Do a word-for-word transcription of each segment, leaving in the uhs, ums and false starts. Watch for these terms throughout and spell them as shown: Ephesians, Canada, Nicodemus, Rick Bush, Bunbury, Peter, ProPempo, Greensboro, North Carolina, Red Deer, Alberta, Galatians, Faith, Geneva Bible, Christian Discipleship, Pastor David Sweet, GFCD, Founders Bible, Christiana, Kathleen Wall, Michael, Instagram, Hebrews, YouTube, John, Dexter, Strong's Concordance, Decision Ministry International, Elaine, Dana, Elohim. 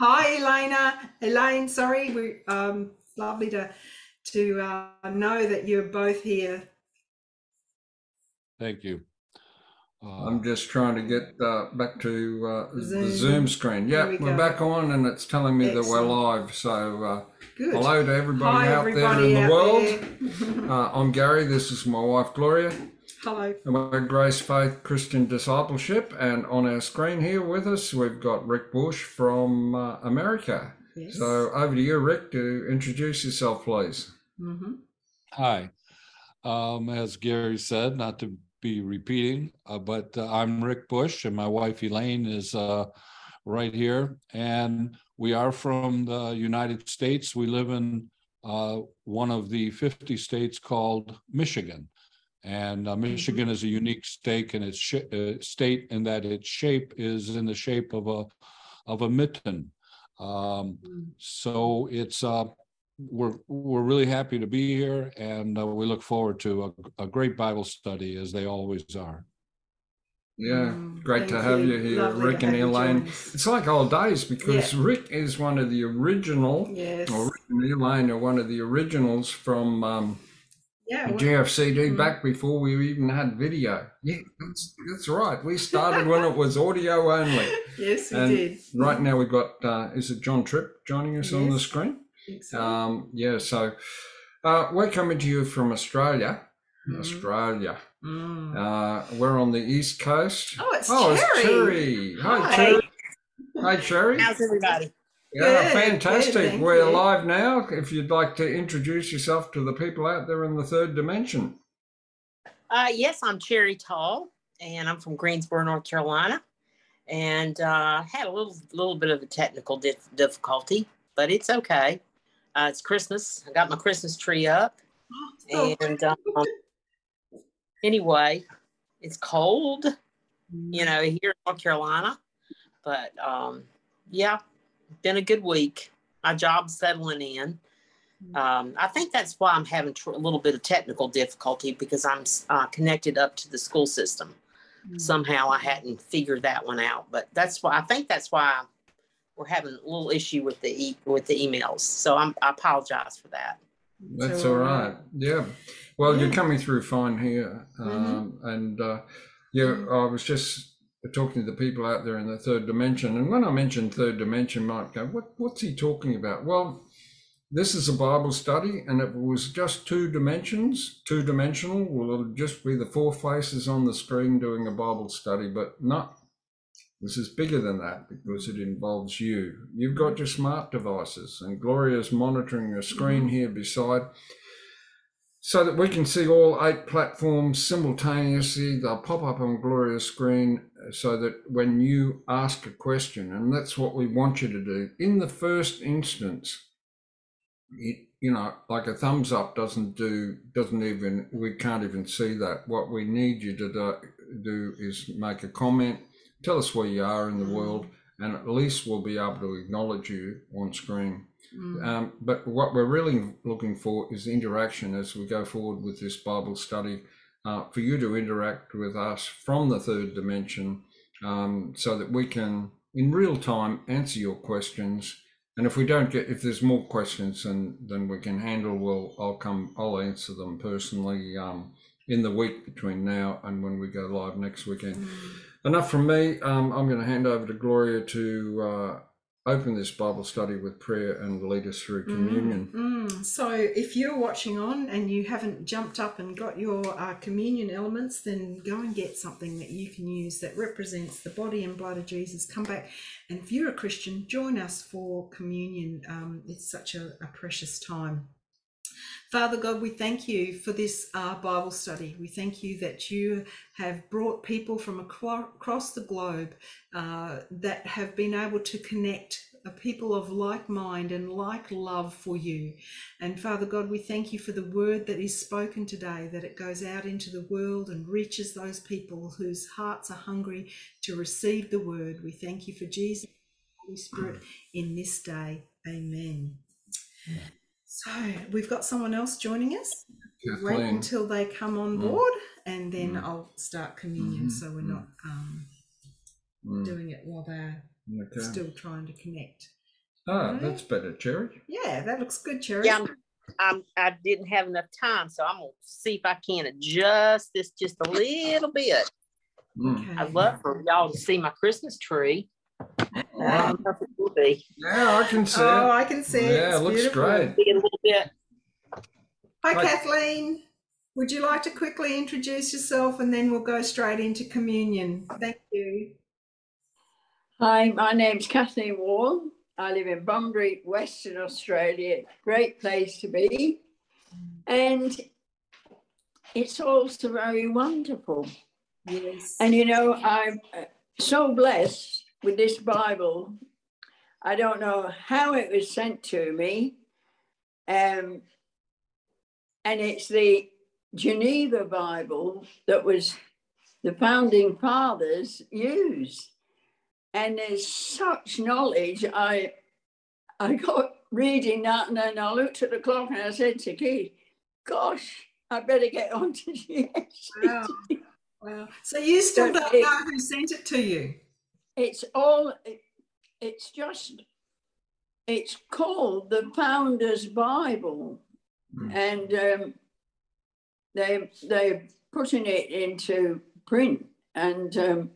Hi, Elena. Elaine, sorry. We, um, it's lovely to to uh, know that you're both here. Thank you. Uh, I'm just trying to get uh, back to uh, Zoom. the Zoom screen. Yeah, we we're go. back on, and it's telling me Excellent. that we're live. So uh, hello to everybody Hi, out everybody there in the world. There. uh, I'm Gary. This is my wife, Gloria. Hello. And we're Grace, Faith, Christian Discipleship, and on our screen here with us, we've got Rick Bush from uh, America. Yes. So over to you, Rick, to introduce yourself, please. Mm-hmm. Hi. Um, as Gary said, not to be repeating, uh, but uh, I'm Rick Bush, and my wife Elaine is uh, right here, and we are from the United States. We live in uh, one of the fifty states called Michigan. And uh, Michigan is a unique state, and its sh- uh, state in that its shape is in the shape of a of a mitten. Um, so it's uh, we're we're really happy to be here, and uh, we look forward to a, a great Bible study as they always are. Yeah, mm, great to have you, you here, Lovely Rick and Elaine. It's like old days because yeah. Rick is one of the original, yes. or Rick and Elaine are one of the originals from. Um, Yeah, well, G F C D mm-hmm. back before we even had video. Yeah, that's, that's right. We started when it was audio only. Yes, we and did. Right now we've got, uh, is it John Tripp joining us yes, on the screen? Exactly. Um, yeah, so uh, we're coming to you from Australia. Mm. Australia. Mm. Uh, we're on the East Coast. Oh, it's oh, Cherie. Hi, Cherie. Hi, Cherie. How's everybody? Yeah, good, fantastic. Good, We're you. live now. If you'd like to introduce yourself to the people out there in the third dimension. Uh, yes, I'm Cherie Tall, and I'm from Greensboro, North Carolina, and uh, had a little little bit of a technical dif- difficulty, but it's okay. Uh, it's Christmas. I got my Christmas tree up, oh, and um, anyway, it's cold, you know, here in North Carolina, but um, yeah. Been a good week. My job's settling in. Um, I think that's why I'm having tr- a little bit of technical difficulty because I'm uh, connected up to the school system. Mm-hmm. Somehow I hadn't figured that one out, but that's why I think that's why we're having a little issue with the e- with the emails. So I'm, I apologize for that. That's so, all right. Yeah. Well, yeah. You're coming through fine here, um, mm-hmm. and uh, yeah, mm-hmm. I was just. talking to the people out there in the third dimension. And when I mentioned third dimension, Mike go, what, what's he talking about? Well, this is a Bible study, and if it was just two dimensions, two dimensional, well, it'll just be the four faces on the screen doing a Bible study, but not. This is bigger than that because it involves you. You've got your smart devices, and Gloria's monitoring your screen here beside, so that we can see all eight platforms simultaneously. They'll pop up on Gloria's screen so that when you ask a question, and that's what we want you to do. In the first instance, it, you know, like a thumbs up doesn't do, doesn't even, we can't even see that. What we need you to do, do is make a comment, tell us where you are in the world, and at least we'll be able to acknowledge you on screen. Mm-hmm. Um, but what we're really looking for is interaction as we go forward with this Bible study, uh, for you to interact with us from the third dimension, um, so that we can, in real time, answer your questions. And if we don't get, if there's more questions than, than we can handle, we'll, I'll come, I'll answer them personally um, in the week between now and when we go live next weekend. Mm-hmm. Enough from me. Um, I'm going to hand over to Gloria to... Uh, open this Bible study with prayer and lead us through communion. Mm, mm. So if you're watching on and you haven't jumped up and got your uh, communion elements, then go and get something that you can use that represents the body and blood of Jesus. Come back, and if you're a Christian, join us for communion. Um, it's such a, a precious time. Father God, we thank you for this uh, Bible study. We thank you that you have brought people from across the globe uh, that have been able to connect, a people of like mind and like love for you. And Father God, we thank you for the word that is spoken today, that it goes out into the world and reaches those people whose hearts are hungry to receive the word. We thank you for Jesus and the Holy Spirit in this day. Amen. Yeah. So we've got someone else joining us. Kathleen. Wait until they come on board, mm. and then mm. I'll start communion. Mm-hmm. So we're mm. not um, mm. doing it while they're okay. still trying to connect. Ah, right. That's better, Cherie. Yeah, that looks good, Cherie. Yeah, I'm, I'm, I didn't have enough time, so I'm going to see if I can adjust this just a little bit. Okay. I'd love for y'all to see my Christmas tree. I don't know if it will be. Yeah, I can see oh, it. Oh, I can see yeah, it. Yeah, it looks beautiful. Great. A little bit. Hi, Hi, Kathleen. Would you like to quickly introduce yourself, and then we'll go straight into communion? Thank you. Hi, my name's Kathleen Wall. I live in Bunbury, Western Australia. Great place to be. And it's also very wonderful. Yes. And you know, I'm so blessed with this Bible. I don't know how it was sent to me. Um, and it's the Geneva Bible that was the founding fathers used. And there's such knowledge. I I got reading that, and then I looked at the clock and I said to Keith, gosh, I better get on to G F C D. Wow. Wow. So you still so don't it, know who sent it to you? It's all, it, it's just, it's called the Founders Bible. Mm. And um, they, they're putting it into print, and um,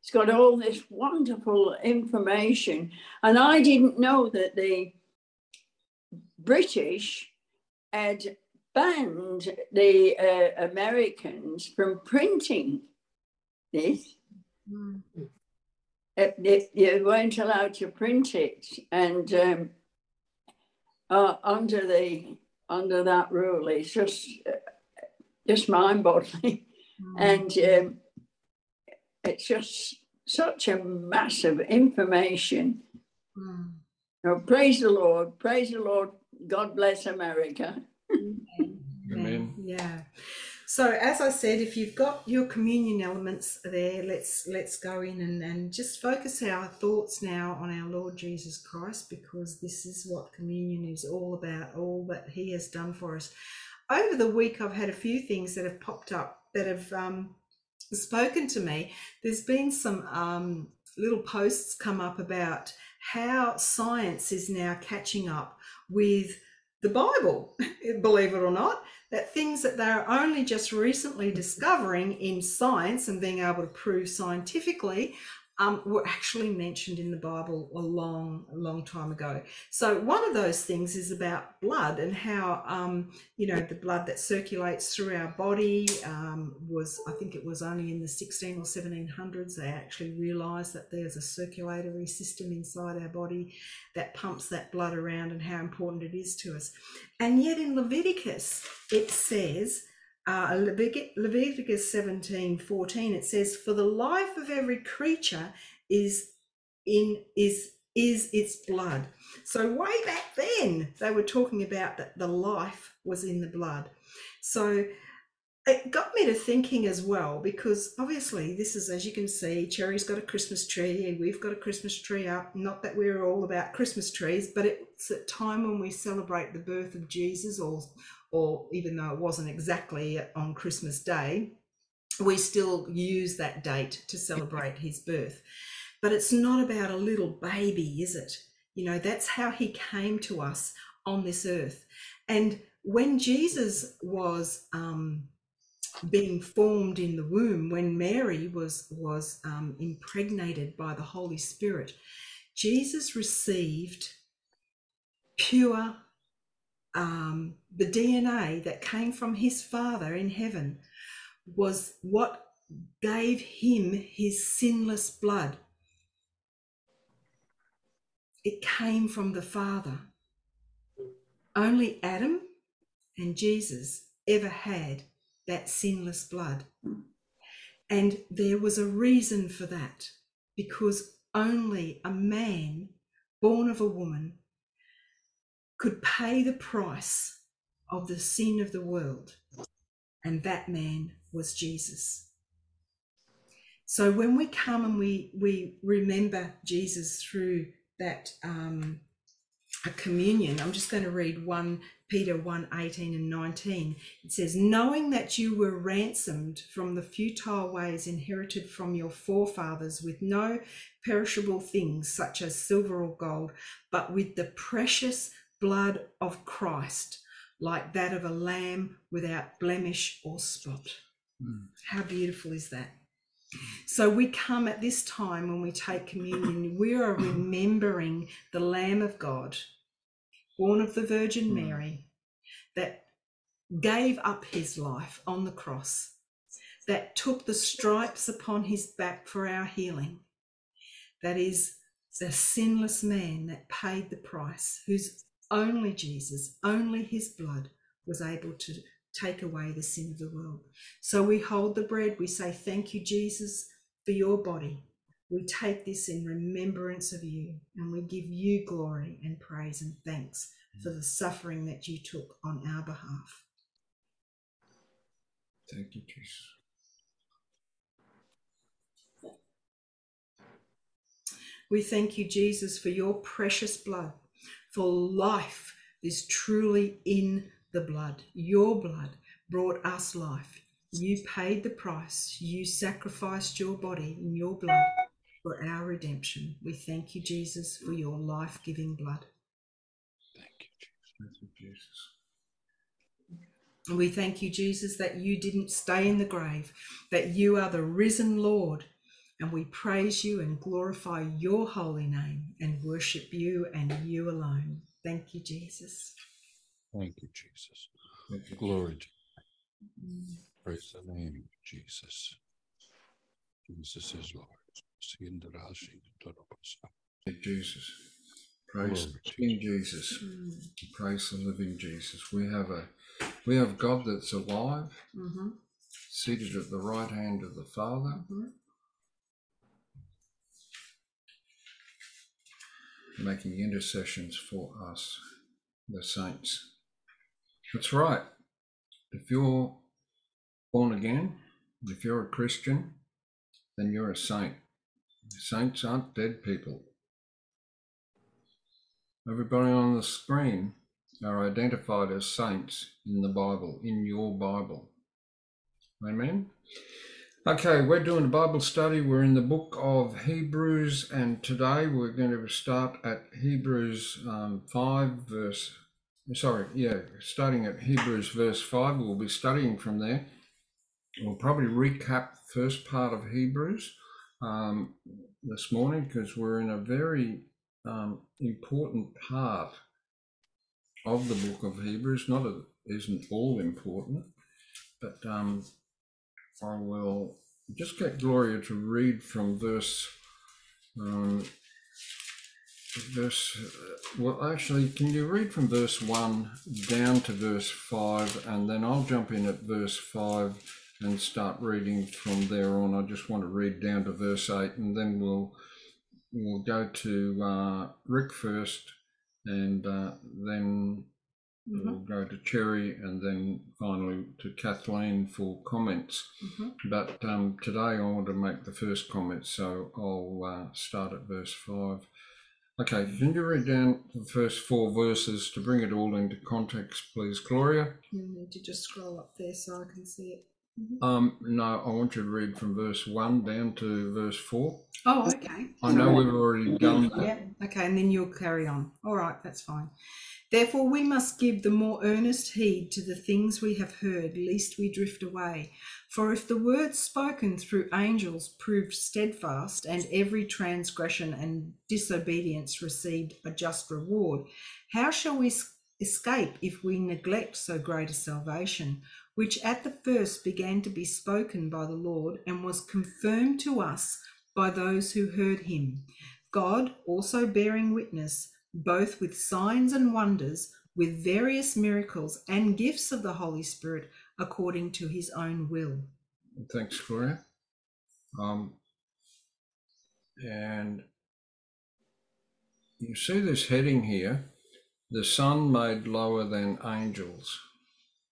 it's got all this wonderful information. And I didn't know that the British had banned the uh, Americans from printing this. Mm. It, it, they weren't allowed to print it, and um, uh, under the under that rule, it's just uh, just mind-boggling. Mm. And. Um, It's just such a massive information. Mm. Oh, praise the Lord. Praise the Lord. God bless America. Amen. Amen. Yeah. So as I said, if you've got your communion elements there, let's let's go in and, and just focus our thoughts now on our Lord Jesus Christ, because this is what communion is all about, all that he has done for us. Over the week, I've had a few things that have popped up that have... Um, spoken to me. There's been some um, little posts come up about how science is now catching up with the Bible, believe it or not, that things that they're only just recently discovering in science and being able to prove scientifically um, were actually mentioned in the Bible a long, long time ago. So one of those things is about blood, and how, um, you know, the blood that circulates through our body um, was, I think it was only in the sixteen or seventeen hundreds, they actually realized that there's a circulatory system inside our body that pumps that blood around, and how important it is to us. And yet in Leviticus, it says, Uh, Leviticus seventeen fourteen, it says, for the life of every creature is in is is its blood. So way back then they were talking about that the life was in the blood. So it got me to thinking as well, because obviously this is, as you can see, Cherie's got a Christmas tree, and we've got a Christmas tree up. Not that we're all about Christmas trees, but it's a time when we celebrate the birth of Jesus, or or even though it wasn't exactly on Christmas Day, we still use that date to celebrate his birth. But it's not about a little baby, is it? You know, that's how he came to us on this earth. And when Jesus was um, being formed in the womb, when Mary was, was um, impregnated by the Holy Spirit, Jesus received pure Um, the D N A that came from his Father in heaven was what gave him his sinless blood. It came from the Father. Only Adam and Jesus ever had that sinless blood. And there was a reason for that, because only a man born of a woman could pay the price of the sin of the world, and that man was Jesus. So when we come and we we remember Jesus through that um, a communion. I'm just going to read First Peter one, eighteen and nineteen. It says, knowing that you were ransomed from the futile ways inherited from your forefathers, with no perishable things such as silver or gold, but with the precious blood of Christ, like that of a lamb without blemish or spot. Mm. How beautiful is that? So we come at this time when we take communion, we are remembering the Lamb of God, born of the Virgin Mary, that gave up his life on the cross, that took the stripes upon his back for our healing, that is the sinless man that paid the price, whose only Jesus, only his blood was able to take away the sin of the world. So we hold the bread, we say, thank you, Jesus, for your body. We take this in remembrance of you, and we give you glory and praise and thanks for the suffering that you took on our behalf. Thank you, Jesus. We thank you, Jesus, for your precious blood, for life is truly in the blood. Your blood brought us life. You paid the price. You sacrificed your body in your blood for our redemption. We thank you, Jesus, for your life-giving blood. Thank you, Jesus. Thank you, Jesus. We thank you, Jesus, that you didn't stay in the grave, that you are the risen Lord, and we praise you and glorify your holy name and worship you and you alone. Thank you, Jesus. Thank you, Jesus. Thank you. Glory to you. Praise the name of Jesus. Jesus is Lord. Thank Jesus. Praise the King Jesus. Praise the living Jesus. We have a we have God that's alive, mm-hmm. seated at the right hand of the Father. Mm-hmm. Making intercessions for us, the saints. That's right. If you're born again, if you're a Christian, then you're a saint. Saints aren't dead people. Everybody on the screen are identified as saints in the Bible, in your Bible. Amen? Okay, we're doing a Bible study. We're in the book of Hebrews, and today we're going to start at Hebrews um, five, verse... Sorry, yeah, starting at Hebrews verse five. We'll be studying from there. We'll probably recap the first part of Hebrews um, this morning, because we're in a very um, important part of the book of Hebrews. Not that it isn't all important, but um, I will just get Gloria to read from verse... Um, Verse, well, actually, can you read from verse one down to verse five, and then I'll jump in at verse five and start reading from there on. I just want to read down to verse eight, and then we'll we'll go to uh, Rick first, and uh, then mm-hmm. we'll go to Cherie, and then finally to Kathleen for comments. Mm-hmm. But um, today I want to make the first comment, so I'll uh, start at verse five. Okay, can you read down the first four verses to bring it all into context, please, Gloria? You need to just scroll up there so I can see it. Mm-hmm. Um, no, I want you to read from verse one down to verse four. Oh, okay. I know we've already done that. Yeah, okay, and then you'll carry on. All right, that's fine. Therefore, we must give the more earnest heed to the things we have heard, lest we drift away. For if the word spoken through angels proved steadfast, and every transgression and disobedience received a just reward, how shall we escape if we neglect so great a salvation, which at the first began to be spoken by the Lord and was confirmed to us by those who heard him, God also bearing witness, both with signs and wonders, with various miracles and gifts of the Holy Spirit, according to his own will. Thanks, Gloria. Um, and you see this heading here, the Son made lower than angels.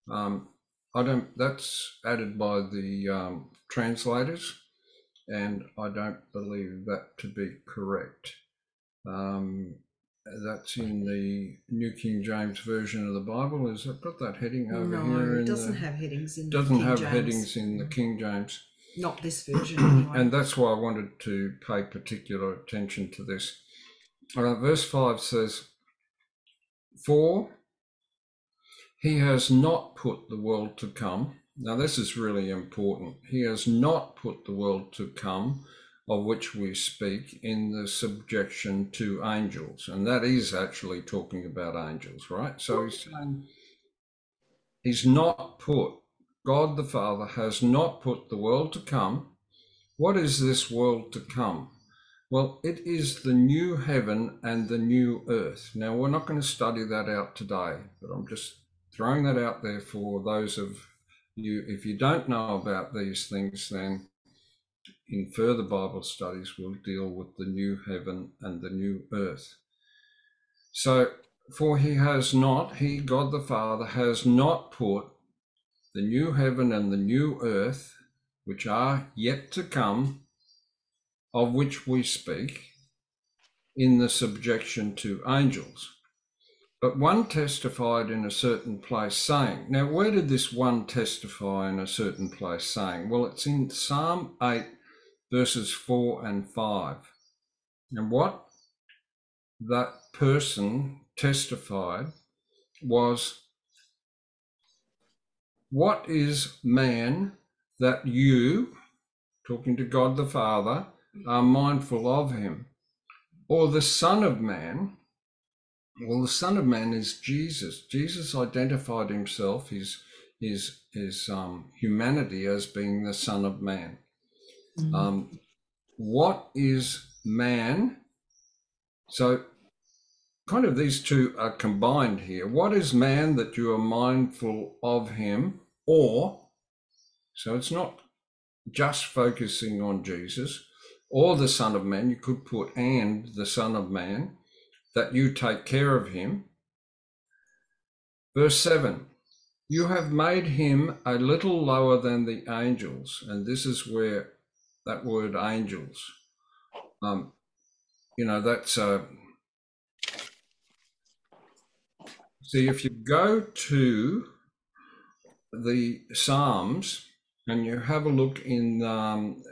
Um, I don't. That's added by the um, translators, and I don't believe that to be correct. Um, That's in the New King James Version of the Bible. Has it got that heading over no, here? No, it doesn't the, have headings in the King James. Doesn't have headings in the King James. Not this version. Anyway. And that's why I wanted to pay particular attention to this. Uh, verse five says, "For he has not put the world to come." Now this is really important. "He has not put the world to come, of which we speak, in the subjection to angels." And that is actually talking about angels, right? So he's saying he's not put, God the Father has not put the world to come. What is this world to come? Well, it is the new heaven and the new earth. Now, we're not going to study that out today, but I'm just throwing that out there for those of you. If you don't know about these things, then in further Bible studies, we'll deal with the new heaven and the new earth. So, for he has not, he, God the Father, has not put the new heaven and the new earth, which are yet to come, of which we speak, in the subjection to angels. But one testified in a certain place, saying — now, where did this one testify in a certain place, saying? Well, it's in Psalm eight, verses four and five. And what that person testified was, "What is man that you," talking to God the Father, "are mindful of him, or the Son of Man?" Well, the Son of Man is Jesus. Jesus identified himself, his his his um, humanity, as being the Son of Man. Mm-hmm. Um, what is man? So, kind of these two are combined here. What is man that you are mindful of him, or — so it's not just focusing on Jesus — or the Son of Man. You could put "and the Son of Man," that you take care of him. Verse seven, "You have made him a little lower than the angels." And this is where that word "angels," um, you know, that's a — see, if you go to the Psalms and you have a look in um,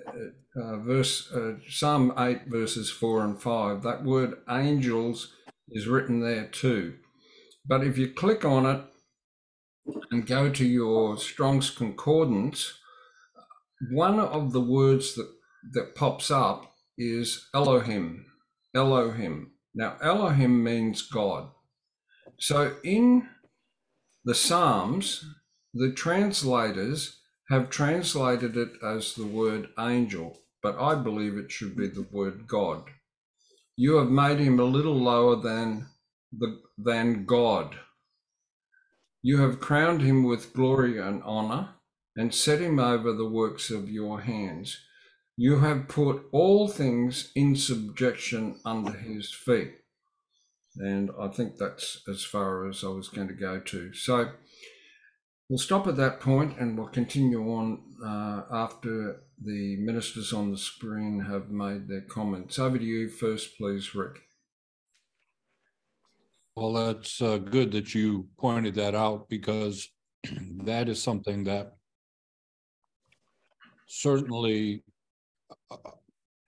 uh, verse uh, Psalm eight, verses four and five, that word "angels" is written there too. But if you click on it and go to your Strong's Concordance, one of the words that, that pops up is Elohim, Elohim. Now, Elohim means God. So in the Psalms, the translators have translated it as the word "angel," but I believe it should be the word "God." "You have made him a little lower than the than God. You have crowned him with glory and honor, and set him over the works of your hands. You have put all things in subjection under his feet." And I think that's as far as I was going to go to. So we'll stop at that point, and we'll continue on uh, after the ministers on the screen have made their comments. Over to you first, please, Rick. Well, that's uh, good that you pointed that out, because that is something that certainly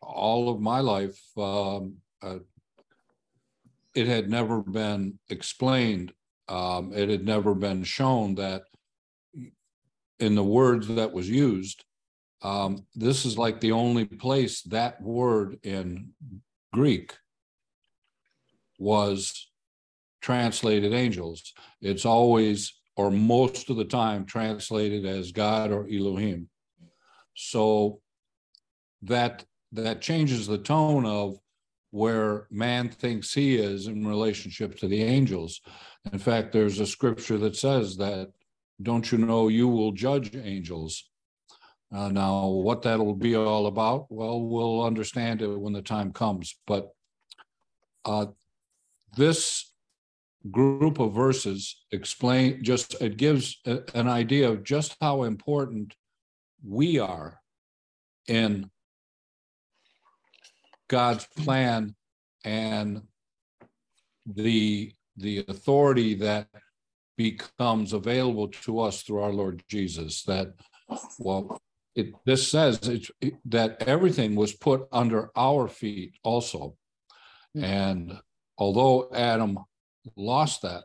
all of my life, um, uh, it had never been explained. Um, it had never been shown that in the words that was used, um, this is like the only place that word in Greek was translated "angels." It's always, or most of the time, translated as God or Elohim. So that that changes the tone of where man thinks he is in relationship to the angels. In fact, there's a scripture that says that, "Don't you know you will judge angels?" Uh, now, what that'll be all about, well, we'll understand it when the time comes. But uh, this group of verses explain just, it gives a, an idea of just how important we are in God's plan and the, the authority that becomes available to us through our Lord Jesus. That, well, it, this says it, it, that everything was put under our feet also. Mm-hmm. And although Adam lost that,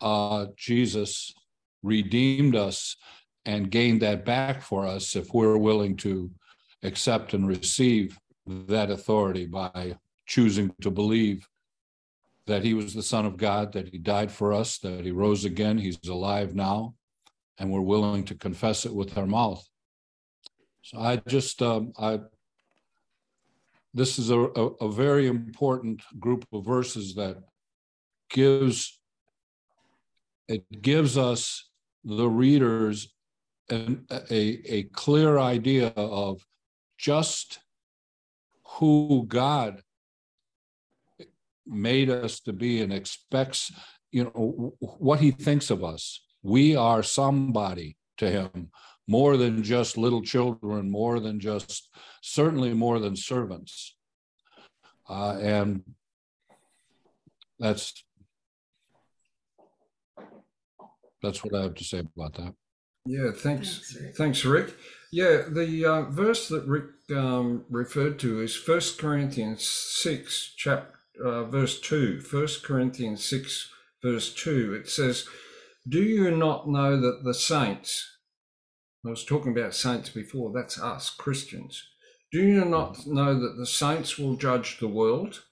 uh, Jesus redeemed us and gained that back for us if we're willing to accept and receive that authority by choosing to believe that he was the Son of God, that he died for us, that he rose again, he's alive now, and we're willing to confess it with our mouth. So I just, um, I, this is a, a, a very important group of verses that gives, it gives us, the readers, an, a, a clear idea of just who God made us to be and expects, you know, what he thinks of us. We are somebody to him, more than just little children, more than just, certainly more than servants. Uh, and that's, that's what I have to say about that. Yeah, thanks. Thanks, Rick. Thanks, Rick. Yeah, the uh, verse that Rick um, referred to is First Corinthians six, chapter, uh, verse two. First Corinthians six, verse two. It says, do you not know that the saints, I was talking about saints before, that's us, Christians. Do you not know that the saints will judge the world?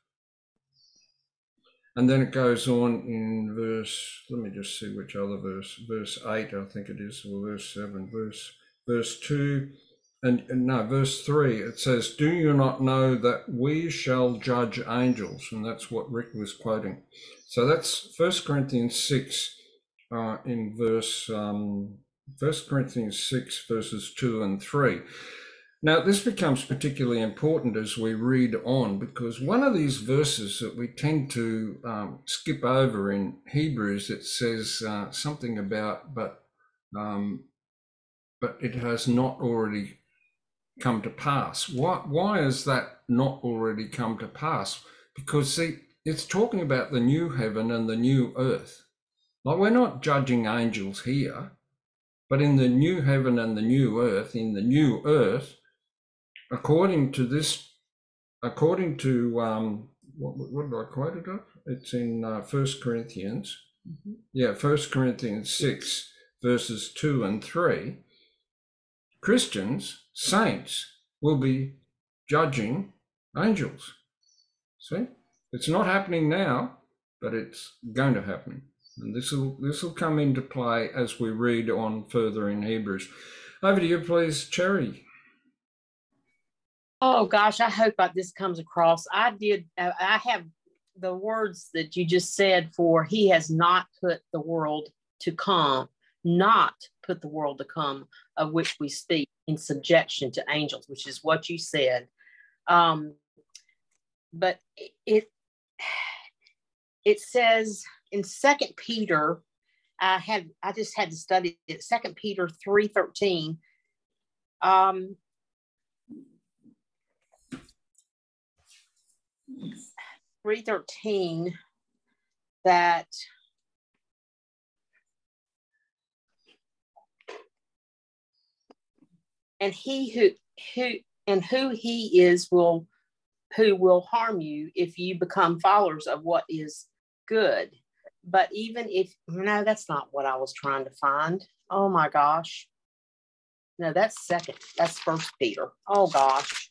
And then it goes on in verse, let me just see which other verse, verse eight, I think it is, or verse seven, verse verse two, and, and no, verse three, it says, do you not know that we shall judge angels? And that's what Rick was quoting. So that's First Corinthians six, uh, in verse, um, First Corinthians six, verses two and three. Now, this becomes particularly important as we read on, because one of these verses that we tend to um, skip over in Hebrews, it says uh, something about, but um, but it has not already come to pass. Why, why has that not already come to pass? Because, see, it's talking about the new heaven and the new earth. Like, we're not judging angels here, but in the new heaven and the new earth, in the new earth, according to this, according to, um, what, what did I quote it up? It's in uh, First Corinthians. Mm-hmm. Yeah, First Corinthians six, verses two and three. Christians, saints, will be judging angels. See? It's not happening now, but it's going to happen. And this will this will come into play as we read on further in Hebrews. Over to you, please, Cherie. Oh gosh, I hope I, this comes across. I did. I have the words that you just said for he has not put the world to come, not put the world to come of which we speak in subjection to angels, which is what you said. Um, but it it says in Second Peter, I had I just had to study it. Second Peter three thirteen. Um. three thirteen, that and he who who and who he is will who will harm you if you become followers of what is good. But even if no, that's not what I was trying to find. Oh my gosh. No, that's second. That's First Peter. Oh gosh.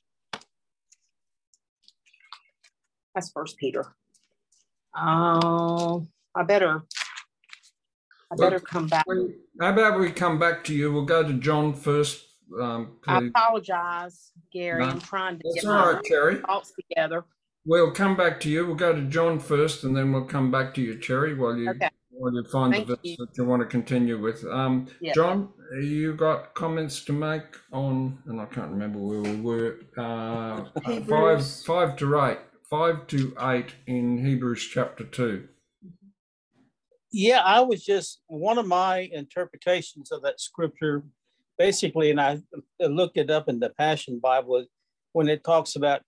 That's First Peter. Oh, uh, I better, I better Look, come back. We, how about we come back to you? We'll go to John first. Um, I apologize, Gary. No, I'm trying to get my right, thoughts together. We'll come back to you. We'll go to John first, and then we'll come back to you, Cherie, while you okay. while you find Thank the verse you. that you want to continue with. Um, yep. John, you got comments to make on, and I can't remember where we were. Uh, hey, five, five to eight. Five to eight in Hebrews chapter two. Yeah, I was just, one of my interpretations of that scripture, basically, and I looked it up in the Passion Bible, when it talks about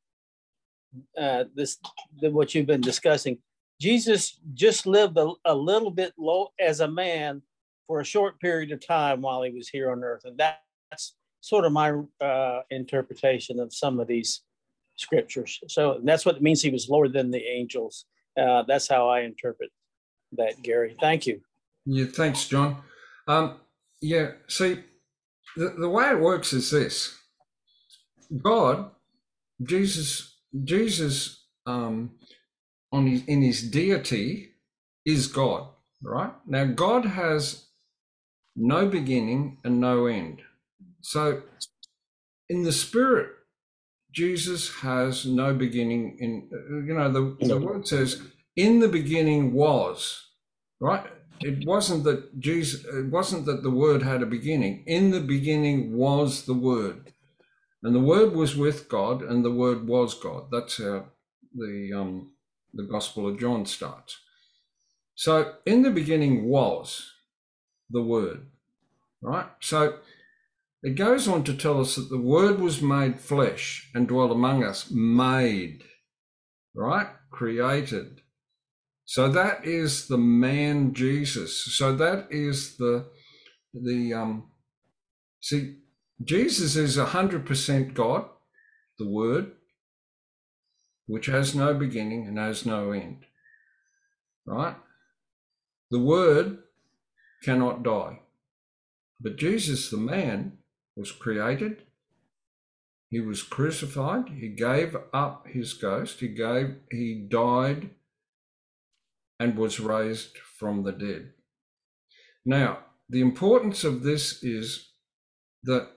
uh, this, what you've been discussing, Jesus just lived a, a little bit low as a man for a short period of time while he was here on earth. And that, that's sort of my uh, interpretation of some of these scriptures. So that's what it means he was lower than the angels. Uh, that's how I interpret that, Gary. Thank you. Yeah, thanks, John. Um, yeah, see, the, the way it works is this. God, Jesus, Jesus um, on his, in his deity is God, right? Now, God has no beginning and no end. So in the spirit, Jesus has no beginning. In, you know, the, the word says, in the beginning was, right? It wasn't that Jesus, it wasn't that the word had a beginning. In the beginning was the word. And the word was with God, and the word was God. That's how the um, the Gospel of John starts. So in the beginning was the word, right? So it goes on to tell us that the word was made flesh and dwelt among us, made, right? Created. So that is the man Jesus. So that is the, the um, see, Jesus is one hundred percent God, the Word, which has no beginning and has no end, right? The Word cannot die. But Jesus, the man, was created. He was crucified. He gave up his ghost. He gave, he died and was raised from the dead. Now, the importance of this is that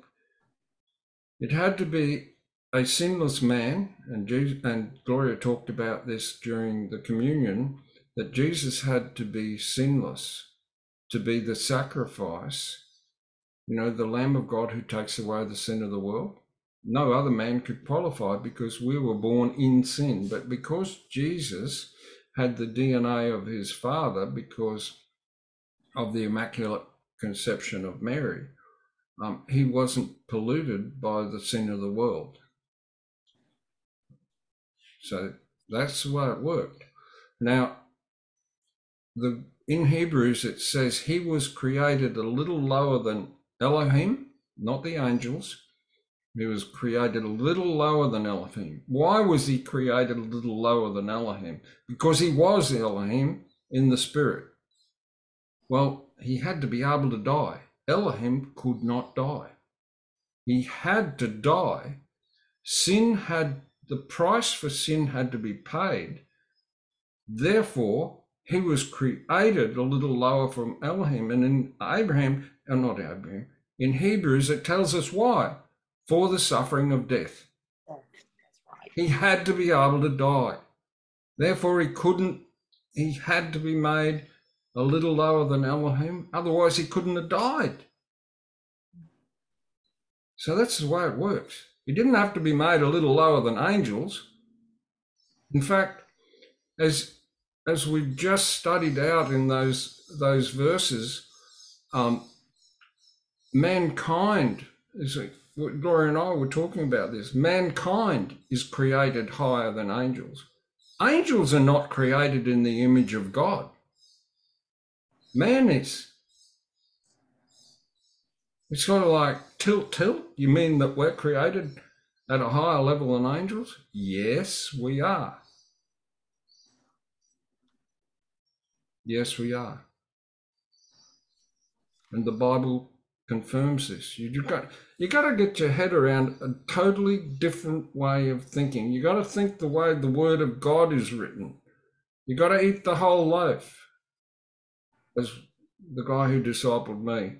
it had to be a sinless man, and Jesus, and Gloria talked about this during the communion, that Jesus had to be sinless, to be the sacrifice, you know, the Lamb of God who takes away the sin of the world. No other man could qualify because we were born in sin, but because Jesus had the D N A of his Father, because of the Immaculate Conception of Mary, Um, he wasn't polluted by the sin of the world. So that's the way it worked. Now, the, in Hebrews it says he was created a little lower than Elohim, not the angels. He was created a little lower than Elohim. Why was he created a little lower than Elohim? Because he was Elohim in the spirit. Well, he had to be able to die. Elohim could not die. He had to die. Sin had, the price for sin had to be paid. Therefore, he was created a little lower from Elohim. And in Abraham, or not Abraham, in Hebrews, it tells us why. For the suffering of death. Oh, that's right. He had to be able to die. Therefore, he couldn't, he had to be made a little lower than Elohim, otherwise he couldn't have died. So that's the way it works. He didn't have to be made a little lower than angels. In fact, as as we've just studied out in those those verses, um, mankind, is Gloria and I were talking about this, mankind is created higher than angels. Angels are not created in the image of God. Man is. It's sort of like tilt, tilt. You mean that we're created at a higher level than angels? Yes, we are. Yes, we are. And the Bible confirms this. You got, you got to get your head around a totally different way of thinking. You got to think the way the Word of God is written. You got to eat the whole loaf. As the guy who discipled me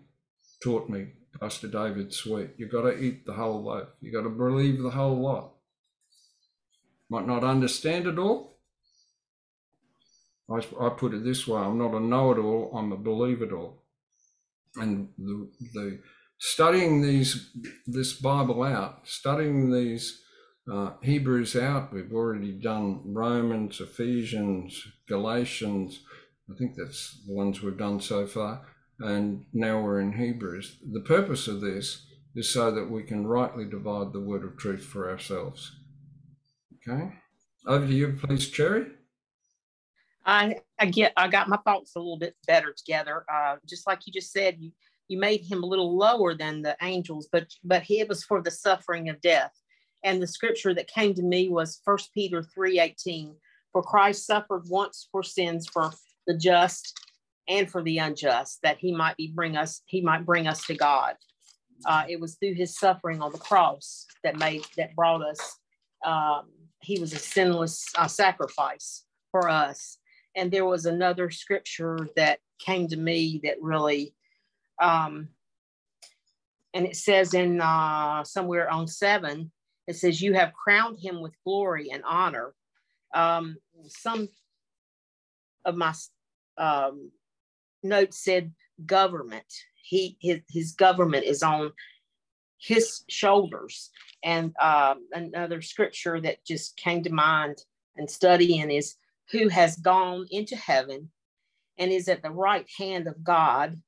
taught me, Pastor David Sweet, you've got to eat the whole loaf. You've got to believe the whole lot. Might not understand it all. I, I put it this way, I'm not a know-it-all, I'm a believe-it-all. And the, the studying these, this Bible out, studying these uh, Hebrews out, we've already done Romans, Ephesians, Galatians, I think that's the ones we've done so far, and now we're in Hebrews. The purpose of this is so that we can rightly divide the word of truth for ourselves. Okay, over to you, please, Cherie. I, I get, I got my thoughts a little bit better together. Uh, just like you just said, you, you made him a little lower than the angels, but, but he was for the suffering of death. And the scripture that came to me was First Peter three eighteen, for Christ suffered once for sins, for the just and for the unjust, that he might be bring us, he might bring us to God. Uh, it was through his suffering on the cross that made, that brought us, um, he was a sinless uh, sacrifice for us. And there was another scripture that came to me that really, um, and it says in uh, somewhere on seven, it says, you have crowned him with glory and honor. Um, some of my um, notes said government. He his, his government is on his shoulders. And um, another scripture that just came to mind and studying is, who has gone into heaven and is at the right hand of God,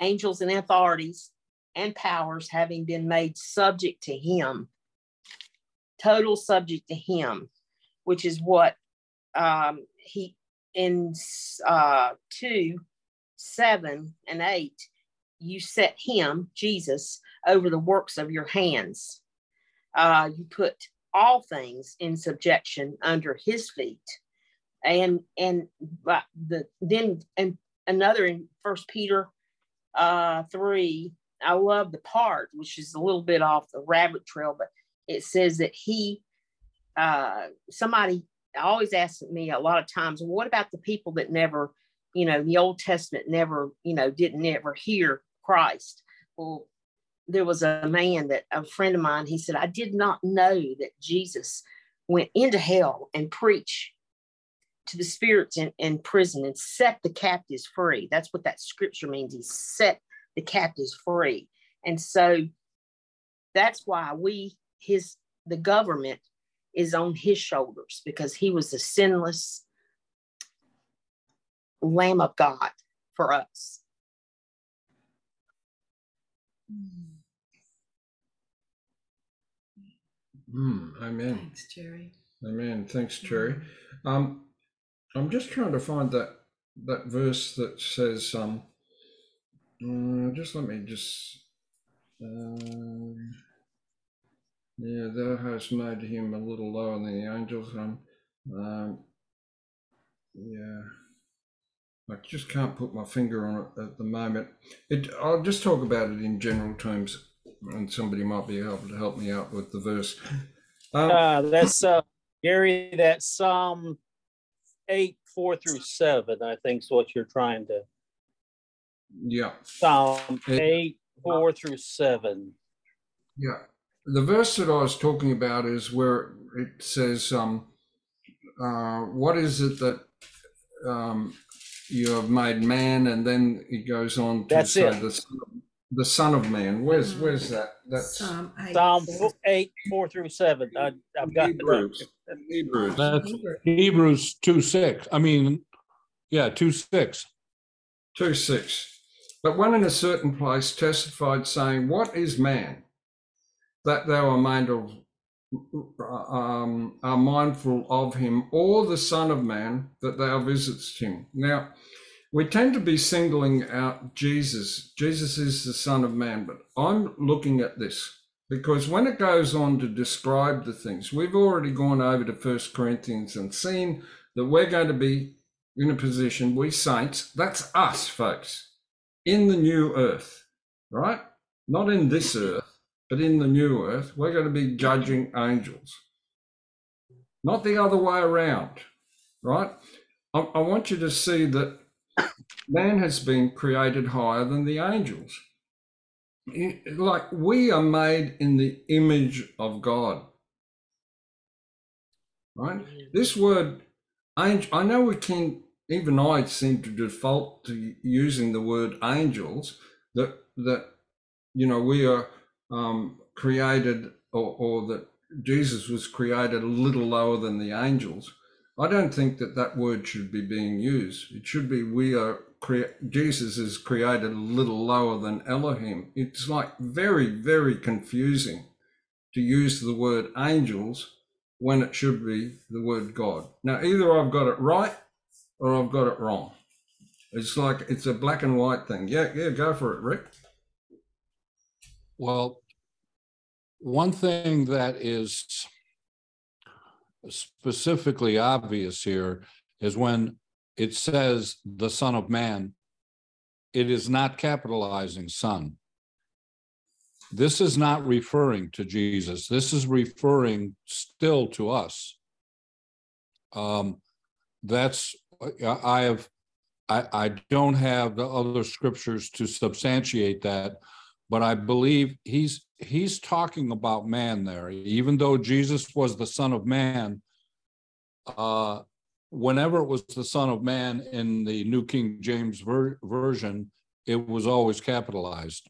angels and authorities and powers having been made subject to him, total subject to him, which is what um, he in uh, two, seven and eight, you set him, Jesus, over the works of your hands. Uh, you put all things in subjection under his feet. And and the then and another in First Peter uh, three, I love the part which is a little bit off the rabbit trail, but it says that he uh, somebody always asks me a lot of times, well, what about the people that never, you know, the Old Testament never, you know, didn't ever hear Christ? Well, there was a man that a friend of mine. He said, I did not know that Jesus went into hell and preached to the spirits in, in prison and set the captives free. That's what that scripture means. He set the captives free. And so that's why we, his, the government is on his shoulders, because he was the sinless Lamb of God for us. Mm, amen. Thanks, Cherie. Amen. Thanks, Cherie. Um, I'm just trying to find that that verse that says, um, uh, just let me just, um, yeah, thou hast made him a little lower than the angels. Um, um, yeah, I just can't put my finger on it at the moment. It, I'll just talk about it in general terms, and somebody might be able to help me out with the verse. Um, uh, that's, uh, Gary, that's Psalm um, Eight, four through seven, I think is what you're trying to. Yeah. Psalm eight, four through seven. Yeah. The verse that I was talking about is where it says, um, uh, what is it that um, you have made man? And then it goes on to That's say it. The, the Son of Man. Where's where's that? That's Psalm eight, Psalm eight four through seven. I, I've got Hebrews. Hebrews. That's Hebrews two six. I mean, yeah, two six. Two six. But one in a certain place testified, saying, "What is man, that thou art mindful, um, are mindful of him, or the Son of Man that thou visitest him?" Now, we tend to be singling out Jesus. Jesus is the Son of Man, but I'm looking at this. Because when it goes on to describe the things, we've already gone over to First Corinthians and seen that we're going to be in a position, we saints, that's us, folks, in the new earth, right? Not in this earth, but in the new earth, we're going to be judging angels. Not the other way around, right? I, I want you to see that man has been created higher than the angels. Like, we are made in the image of God, right? This word, angel, I know we can, even I seem to default to using the word angels, that, that you know, we are um, created, or, or that Jesus was created a little lower than the angels. I don't think that that word should be being used. It should be we are Jesus is created a little lower than Elohim. It's like very, very confusing to use the word angels when it should be the word God. Now, either I've got it right or I've got it wrong. It's like, it's a black and white thing. Yeah, yeah, go for it, Rick. Well, one thing that is specifically obvious here is when it says the Son of Man, it is not capitalizing Son. This is not referring to Jesus. This is referring still to us. Um, that's, I have, I, I don't have the other scriptures to substantiate that, but I believe he's, he's talking about man there. Even though Jesus was the Son of Man, uh, whenever it was the Son of Man in the New King James ver- Version, it was always capitalized.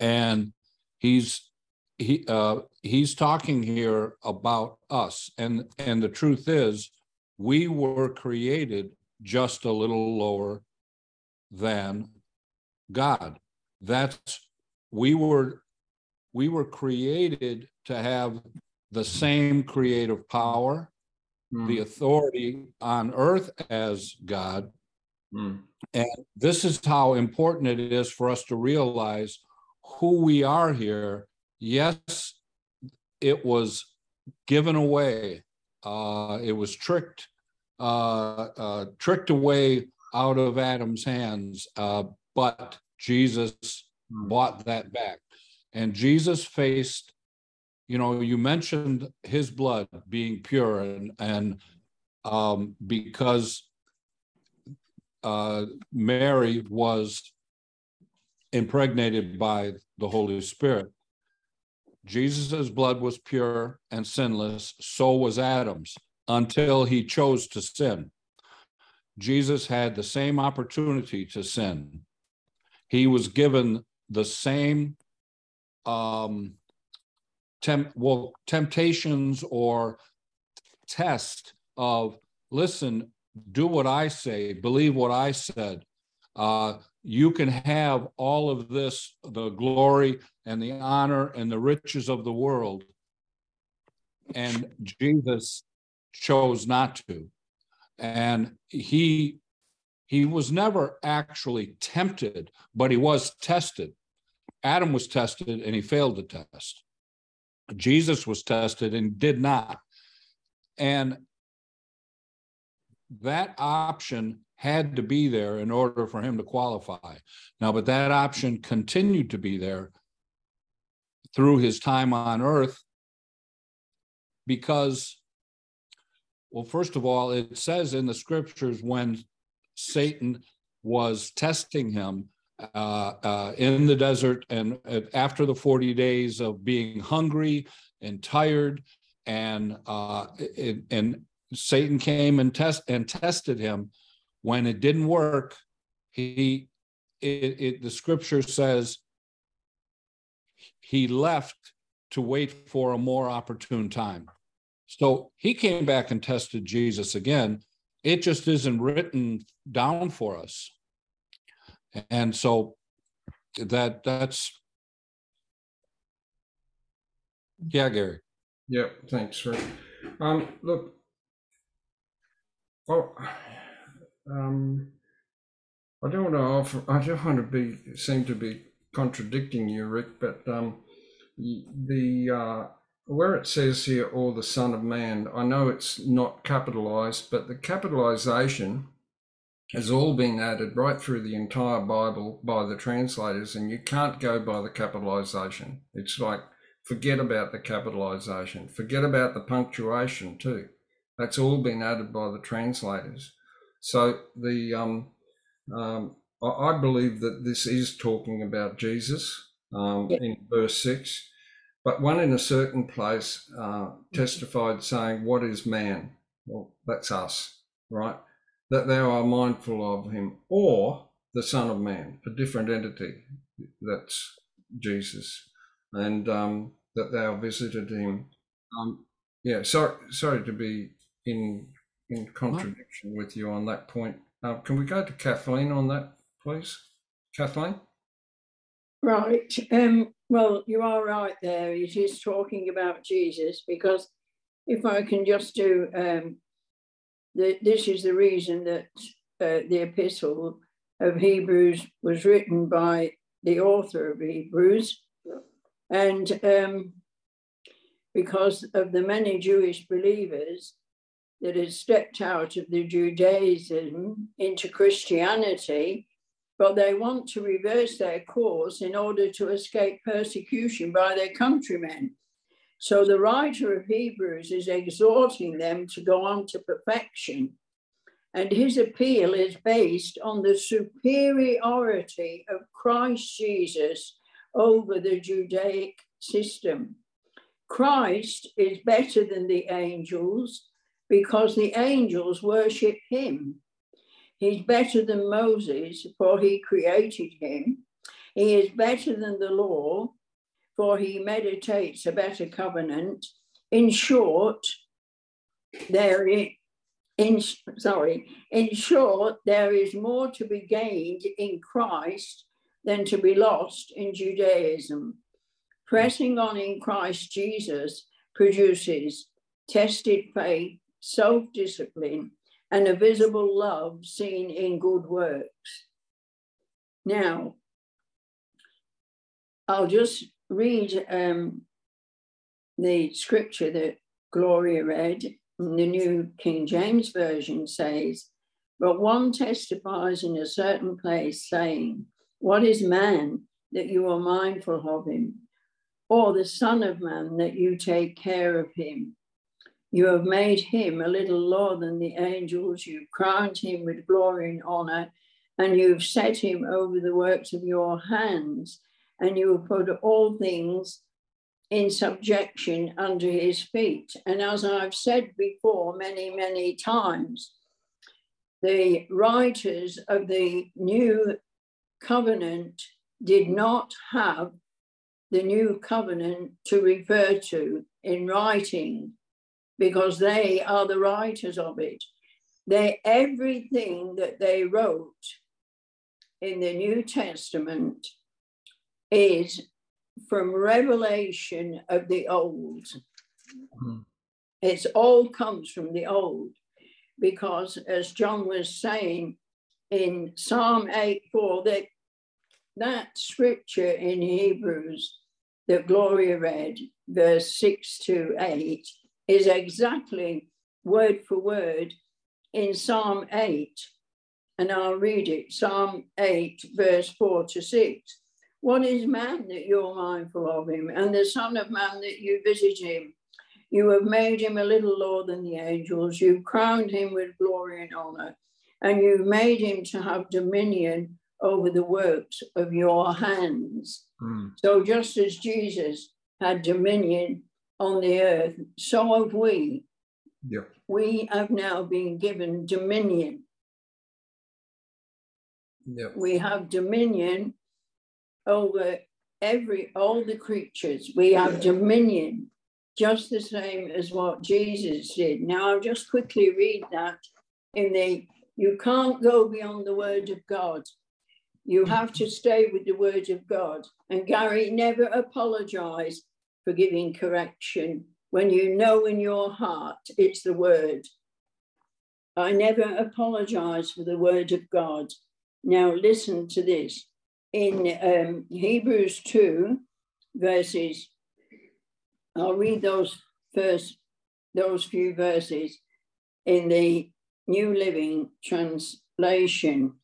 And he's he uh, he's talking here about us, and and the truth is, we were created just a little lower than God. That's we were we were created to have the same creative power, mm. the authority on earth as God, mm. and this is how important it is for us to realize who we are here. Yes, it was given away. Uh, it was tricked, uh, uh, tricked away out of Adam's hands, uh, but Jesus bought that back. And Jesus faced, you know, you mentioned his blood being pure, and, and um, because uh, Mary was impregnated by the Holy Spirit. Jesus's blood was pure and sinless, so was Adam's, until he chose to sin. Jesus had the same opportunity to sin. He was given the same um, temp- well, temptations or test of, listen, do what I say, believe what I said. Uh, you can have all of this, the glory and the honor and the riches of the world. And Jesus chose not to. And he, he was never actually tempted, but he was tested. Adam was tested and he failed the test. Jesus was tested and did not. And that option had to be there in order for him to qualify. Now, but that option continued to be there through his time on earth because, well, first of all, it says in the scriptures when Satan was testing him uh, uh, in the desert and uh, after the forty days of being hungry and tired, and uh, it, and Satan came and test and tested him. When it didn't work, he, it, it, the scripture says he left to wait for a more opportune time. So he came back and tested Jesus again. It just isn't written down for us. And so that that's, yeah, Gary. Yep, yeah, thanks, Rick. Um, look, oh. Um, I don't want to offer, I don't want to be, seem to be contradicting you, Rick, but um, the uh, where it says here, or the Son of Man, I know it's not capitalized, but the capitalization has all been added right through the entire Bible by the translators, and you can't go by the capitalization. It's like, forget about the capitalization, forget about the punctuation too. That's all been added by the translators. So the um, um, I believe that this is talking about Jesus um, yeah. in verse six, but one in a certain place uh, testified saying, what is man? Well, that's us, right? That thou art mindful of him, or the Son of Man, a different entity, that's Jesus, and um, that thou visited him. Um, yeah, sorry, sorry to be in... in contradiction with you on that point. Uh, can we go to Kathleen on that, please? Kathleen? Right. Um, well, you are right there. It is talking about Jesus, because if I can just do um, that this is the reason that uh, the epistle of Hebrews was written by the author of Hebrews. And um, because of the many Jewish believers that had stepped out of the Judaism into Christianity, but they want to reverse their course in order to escape persecution by their countrymen. So the writer of Hebrews is exhorting them to go on to perfection. And his appeal is based on the superiority of Christ Jesus over the Judaic system. Christ is better than the angels because the angels worship him. He's better than Moses, for he created him. He is better than the law, for he meditates a better covenant. In short, there is, in, sorry, in short, there is more to be gained in Christ than to be lost in Judaism. Pressing on in Christ Jesus produces tested faith, self-discipline, and a visible love seen in good works. Now, I'll just read um, the scripture that Gloria read in the New King James Version says, "But one testifies in a certain place saying, what is man that you are mindful of him? Or the son of man that you take care of him? You have made him a little lower than the angels. You've crowned him with glory and honor, and you've set him over the works of your hands, and you have put all things in subjection under his feet." And as I've said before many, many times, the writers of the New Covenant did not have the New Covenant to refer to in writing, because they are the writers of it. They, everything that they wrote in the New Testament is from revelation of the old. Mm-hmm. It's all comes from the old, because as John was saying in Psalm eight four, that, that scripture in Hebrews that Gloria read, verse six to eight, is exactly word for word in Psalm eight. And I'll read it, Psalm eight, verse four to six. "What is man that you're mindful of him, and the son of man that you visit him? You have made him a little lower than the angels. You've crowned him with glory and honor, and you've made him to have dominion over the works of your hands." Mm. So just as Jesus had dominion on the earth, so have we. Yep. We have now been given dominion. Yep. We have dominion over every all the creatures. We have yeah. dominion, just the same as what Jesus did. Now I'll just quickly read that in the, you can't go beyond the word of God. You have to stay with the word of God. And Gary never apologized for giving correction when you know in your heart it's the word. I never apologize for the word of God. Now listen to this. In um, Hebrews two verses, I'll read those first, those few verses in the New Living Translation.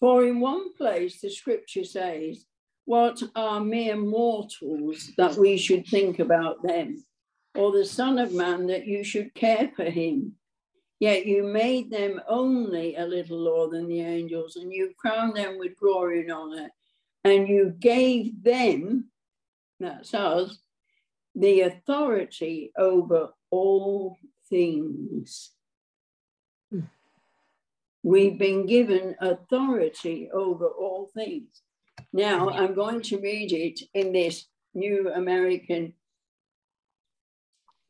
"For in one place the scripture says, what are mere mortals that we should think about them? Or the son of man that you should care for him? Yet you made them only a little lower than the angels, and you crowned them with glory and honor, and you gave them," that's us, "the authority over all things." Hmm. We've been given authority over all things. Now, I'm going to read it in this New American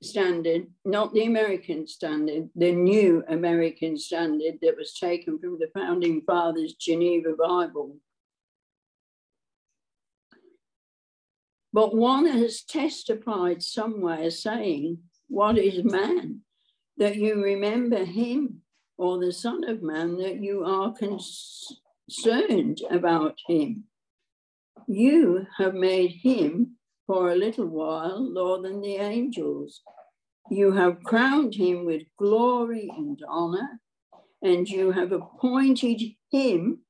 Standard, not the American Standard, the New American Standard that was taken from the Founding Fathers' Geneva Bible. "But one has testified somewhere saying, what is man that you remember him, or the Son of Man, that you are concerned about him. You have made him for a little while lower than the angels. You have crowned him with glory and honor, and you have appointed him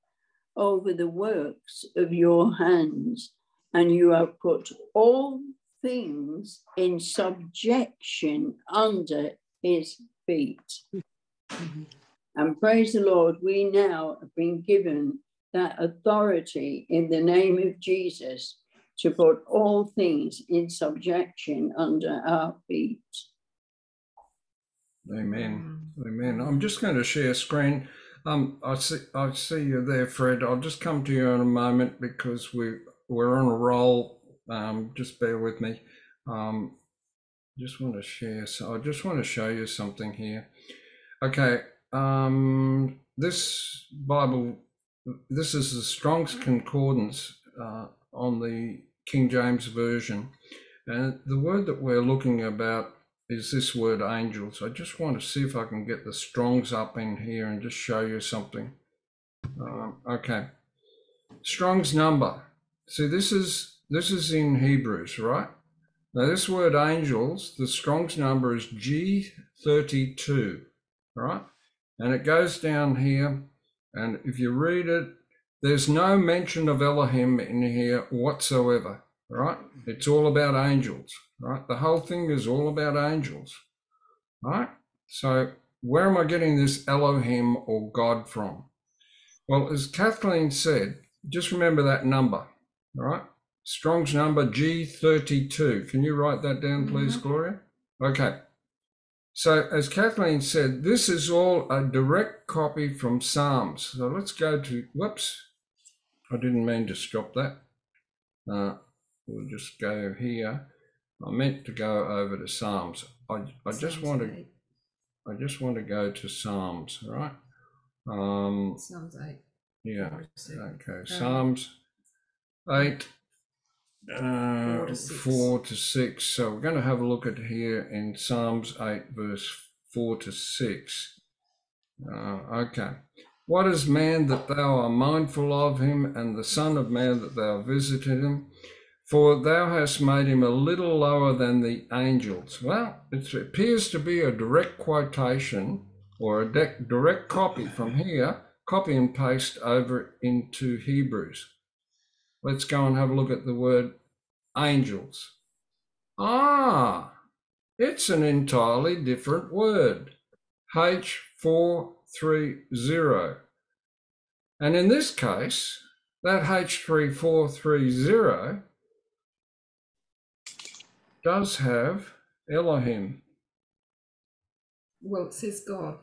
over the works of your hands, and you have put all things in subjection under his feet. Mm-hmm. And praise the Lord, we now have been given that authority in the name of Jesus to put all things in subjection under our feet. Amen. Amen. I'm just going to share screen. Um, I see, I see you there, Fred. I'll just come to you in a moment because we we're on a roll. Um, just bear with me. Um, just want to share. So I just want to show you something here. Okay. Um, this Bible. This is the Strong's Concordance uh, on the King James Version, and the word that we're looking about is this word angels. I just want to see if I can get the Strong's up in here and just show you something. Um, okay. Strong's number. See, this is this is in Hebrews, right? Now this word angels, the Strong's number is G thirty-two, right? And it goes down here, and if you read it, there's no mention of Elohim in here whatsoever, right? It's all about angels. Right, the whole thing is all about angels, right? So where am I getting this Elohim or God from? Well, as Kathleen said, just remember that number, all right? Strong's number G thirty-two. Can you write that down, please, mm-hmm. Gloria? Okay. So as Kathleen said, this is all a direct copy from Psalms. So let's go to, whoops, I didn't mean to stop that. Uh, we'll just go here. I meant to go over to Psalms. I, I just want to, eight. I just want to go to Psalms, all right? Um, Psalms eight. Yeah. Okay. Um, Psalms eight, uh, four to six. four to six. So we're going to have a look at here in Psalms eight, verse four to six. Uh, okay. What is man that thou art mindful of him, and the son of man that thou visited him? For thou hast made him a little lower than the angels. Well, it appears to be a direct quotation or a de- direct copy from here, copy and paste over into Hebrews. Let's go and have a look at the word angels. Ah, it's an entirely different word, H four three zero. And in this case, that H three four three zero does have Elohim. Well, it says God.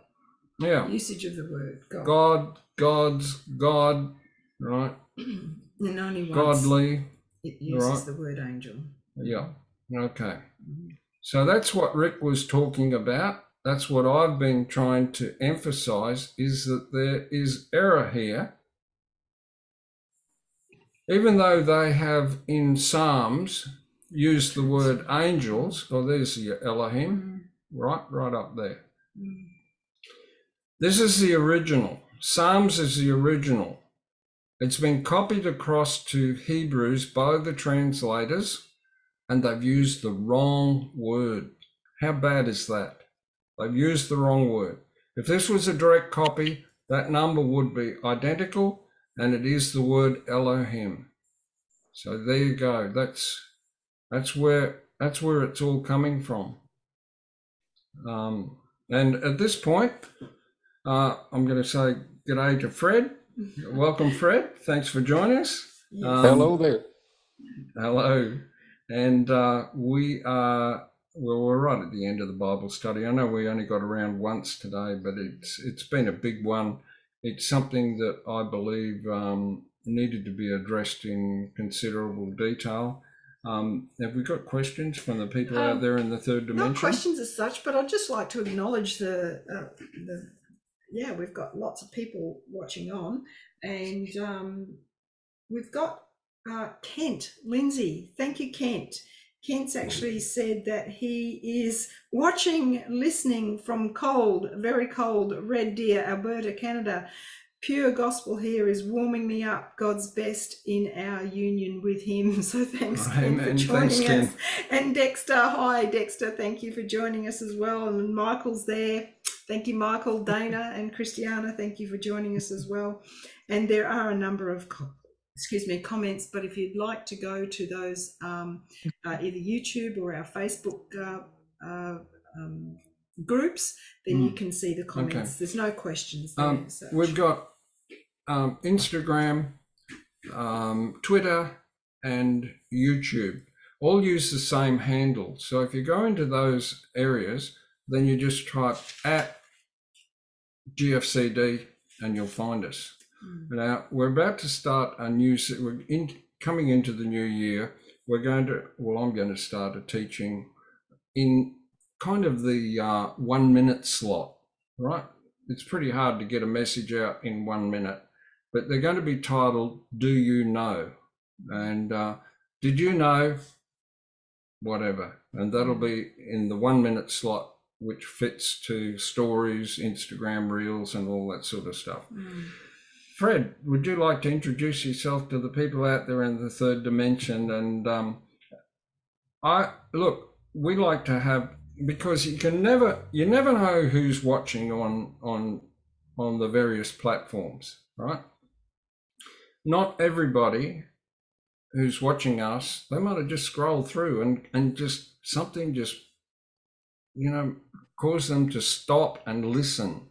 Yeah. Usage of the word God. God, God's, God, right? And only once godly. It uses right? the word angel. Yeah. Okay. Mm-hmm. So that's what Rick was talking about. That's what I've been trying to emphasize, is that there is error here. Even though they have in Psalms use the word angels, or oh, there's the Elohim, right, right up there. This is the original. Psalms is the original. It's been copied across to Hebrews by the translators, and they've used the wrong word. How bad is that? They've used the wrong word. If this was a direct copy, that number would be identical, and it is the word Elohim. So there you go. That's That's where that's where it's all coming from. Um, and at this point, uh, I'm going to say g'day to Fred. Welcome, Fred. Thanks for joining us. Um, hello there. Hello. And uh, we are well, we're right at the end of the Bible study. I know we only got around once today, but it's it's been a big one. It's something that I believe um, needed to be addressed in considerable detail. Um, have we got questions from the people um, out there in the third dimension? Not questions as such, but I'd just like to acknowledge the, uh, the yeah, we've got lots of people watching on, and um, we've got uh, Kent Lindsay. Thank you, Kent. Kent's actually said that he is watching, listening from cold, very cold Red Deer, Alberta, Canada. Pure gospel here is warming me up. God's best in our union with him. So thanks, Ken, for joining thanks, us. Ken. And Dexter, hi Dexter, thank you for joining us as well. And Michael's there. Thank you, Michael, Dana and Christiana. Thank you for joining us as well. And there are a number of excuse me, comments, but if you'd like to go to those, um, uh, either YouTube or our Facebook uh, uh, um, groups, then mm. you can see the comments. Okay. There's no questions there. Um, so. We've got um, Instagram, um, Twitter, and YouTube. All use the same handle. So if you go into those areas, then you just type at G F C D and you'll find us. Now we're about to start a new. We're in, coming into the new year. We're going to. Well, I'm going to start a teaching in kind of the uh, one-minute slot. Right? It's pretty hard to get a message out in one minute, but they're going to be titled "Do You Know?" and uh, "Did You Know?" Whatever, and that'll be in the one-minute slot, which fits to stories, Instagram reels, and all that sort of stuff. Mm. Fred, would you like to introduce yourself to the people out there in the third dimension? And um, I look, we like to have, because you can never, you never know who's watching on on on the various platforms, right? Not everybody who's watching us, they might have just scrolled through and and just something just, you know, caused them to stop and listen.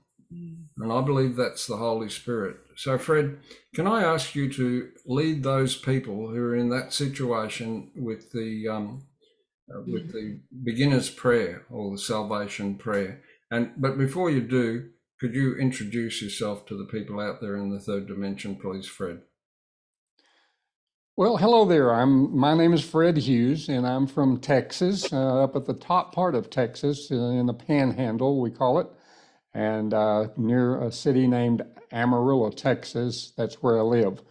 And I believe that's the Holy Spirit. So Fred, can I ask you to lead those people who are in that situation with the um, with the beginner's prayer or the salvation prayer? And but before you do, could you introduce yourself to the people out there in the third dimension, please, Fred? Well, hello there. I'm my name is Fred Hughes, and I'm from Texas, uh, up at the top part of Texas, in the Panhandle, we call it. And uh, near a city named Amarillo, Texas. That's where I live.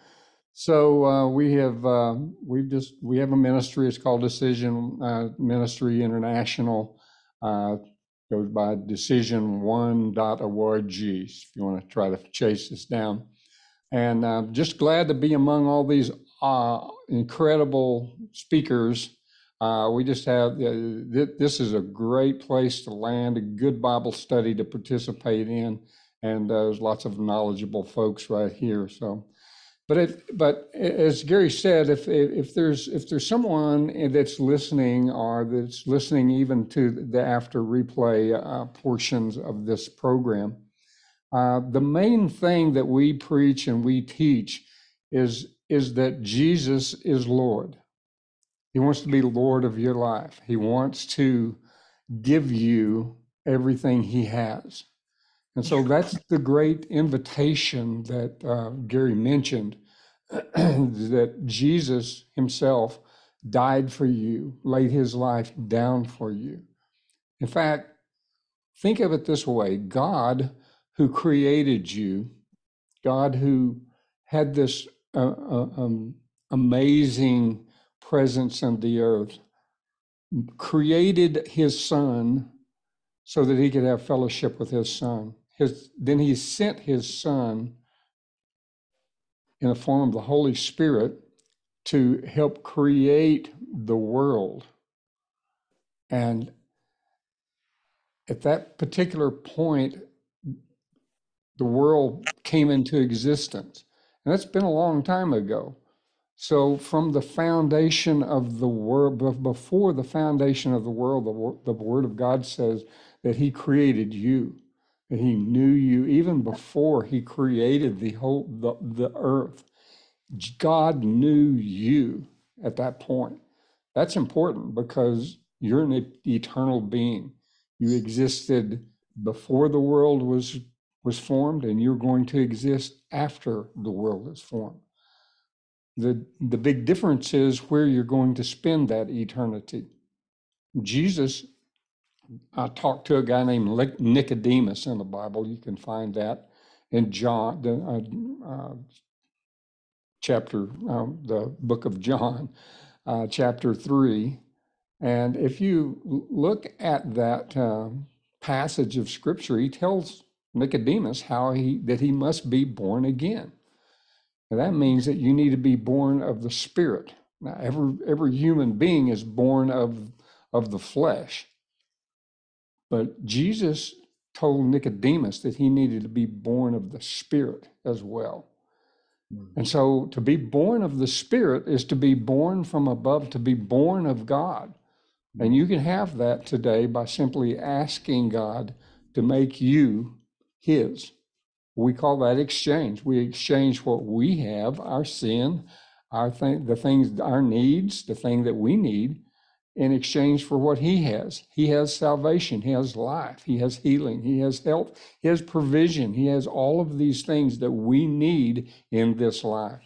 So uh, we have uh, we just we have a ministry. It's called Decision uh, Ministry International. Uh, goes by decision one dot org. If you want to try to chase this down, and uh, just glad to be among all these uh, incredible speakers. Uh, we just have, uh, th this is a great place to land, a good Bible study to participate in, and uh, there's lots of knowledgeable folks right here. So, but if, but as Gary said, if, if there's if there's someone that's listening or that's listening even to the after replay uh, portions of this program, uh, the main thing that we preach and we teach is is that Jesus is Lord. He wants to be Lord of your life. He wants to give you everything he has. And so that's the great invitation that uh, Gary mentioned, that Jesus himself died for you, laid his life down for you. In fact, think of it this way. God who created you, God who had this uh, uh, um, amazing presence in the earth, created his son so that he could have fellowship with his son. His, then he sent his son in the form of the Holy Spirit to help create the world. And at that particular point, the world came into existence. And that's been a long time ago. So from the foundation of the world, before the foundation of the world, the, wor the Word of God says that he created you, that he knew you even before he created the whole, the, the earth. God knew you at that point. That's important because you're an eternal being. You existed before the world was, was formed, and you're going to exist after the world is formed. The, the big difference is where you're going to spend that eternity. Jesus, I talked to a guy named Nicodemus in the Bible. You can find that in John, the, uh, uh, chapter, um, the book of John, uh, chapter three. And if you look at that uh, passage of Scripture, he tells Nicodemus how he that he must be born again. And that means that you need to be born of the Spirit. Now, every every human being is born of of the flesh, but Jesus told Nicodemus that he needed to be born of the Spirit as well. Mm-hmm. And so to be born of the Spirit is to be born from above, to be born of God. And you can have that today by simply asking God to make you his. We call that exchange. We exchange what we have, our sin, our thing, the things, our needs, the thing that we need, in exchange for what he has. He has salvation, he has life, he has healing, he has health, he has provision, he has all of these things that we need in this life.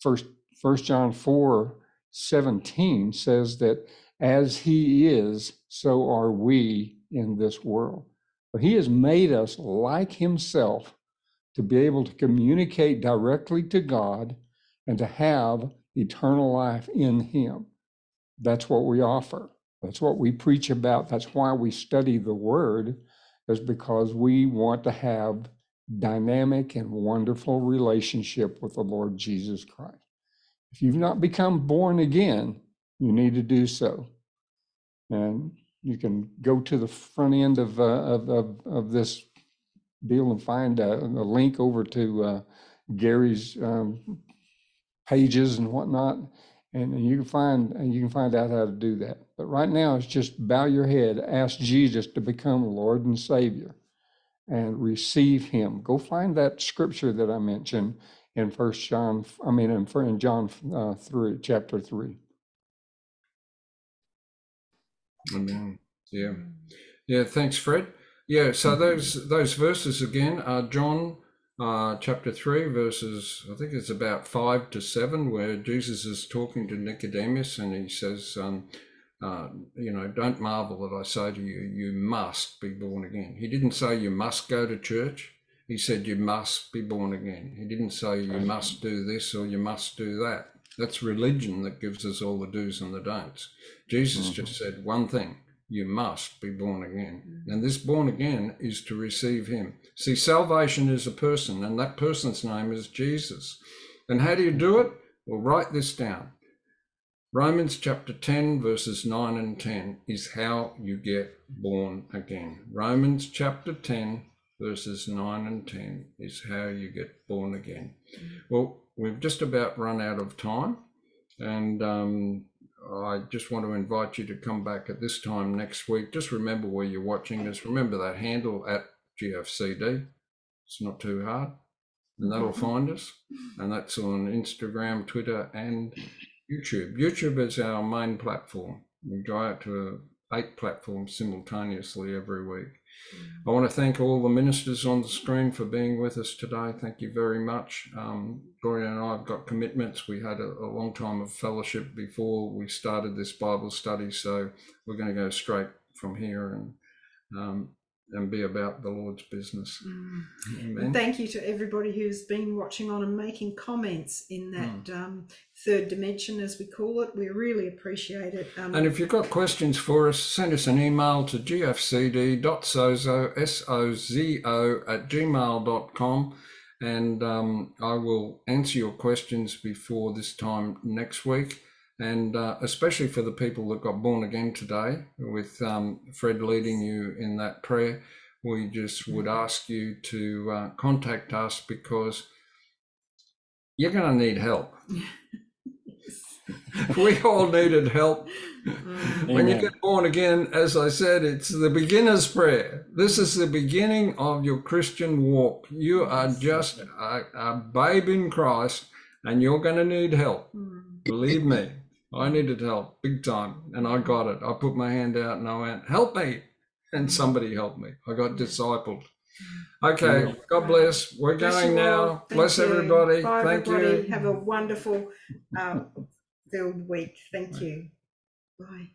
First, First John four seventeen says that as he is, so are we in this world. But he has made us like himself to be able to communicate directly to God and to have eternal life in him. That's what we offer. That's what we preach about. That's why we study the Word, is because we want to have dynamic and wonderful relationship with the Lord Jesus Christ. If you've not become born again, you need to do so. And you can go to the front end of uh, of, of of this deal and find a, a link over to uh, Gary's um, pages and whatnot. And you can find and you can find out how to do that. But right now, it's just bow your head, ask Jesus to become Lord and Savior, and receive him. Go find that scripture that I mentioned in First John. I mean, in, in John uh, three, chapter three. Amen. Yeah, yeah. Thanks, Fred. Yeah. So those those verses again are John. Uh, chapter three, verses, I think it's about five to seven, where Jesus is talking to Nicodemus, and he says, um, uh, you know, don't marvel that I say to you, you must be born again. He didn't say you must go to church. He said you must be born again. He didn't say you must do this or you must do that. That's religion that gives us all the do's and the don'ts. Jesus mm-hmm. just said one thing. You must be born again. And this born again is to receive him. See, salvation is a person, and that person's name is Jesus. And how do you do it? Well, write this down. Romans chapter ten, verses nine and ten is how you get born again. Romans chapter ten, verses nine and ten is how you get born again. Well, we've just about run out of time, and um, I just want to invite you to come back at this time next week. Just remember where you're watching us. Remember that handle at G F C D. It's not too hard. And that'll find us. And that's on Instagram, Twitter, and YouTube. YouTube is our main platform. We go out to eight platforms simultaneously every week. I want to thank all the ministers on the screen for being with us today. Thank you very much. Um, Gloria and I have got commitments. We had a, a long time of fellowship before we started this Bible study, so we're going to go straight from here and um, and be about the Lord's business. Mm. Amen. Thank you to everybody who's been watching on and making comments in that mm. um, third dimension, as we call it. We really appreciate it. Um, and if you've got questions for us, send us an email to gfcd.sozo, S O Z O, at gmail dot com, and um, I will answer your questions before this time next week. And uh, especially for the people that got born again today, with um, Fred leading you in that prayer, we just would ask you to uh, contact us, because you're going to need help. We all needed help. Amen. When you get born again, as I said, it's the beginner's prayer. This is the beginning of your Christian walk. You are just a, a babe in Christ, and you're going to need help. Believe me. I needed help big time, and I got it. I put my hand out and I went, help me. And somebody helped me. I got discipled. Okay. Yeah. God bless. We're bless going now. Bless you. Everybody. Bye, Thank everybody. You. Have a wonderful um, filled week. Thank Bye. You. Bye.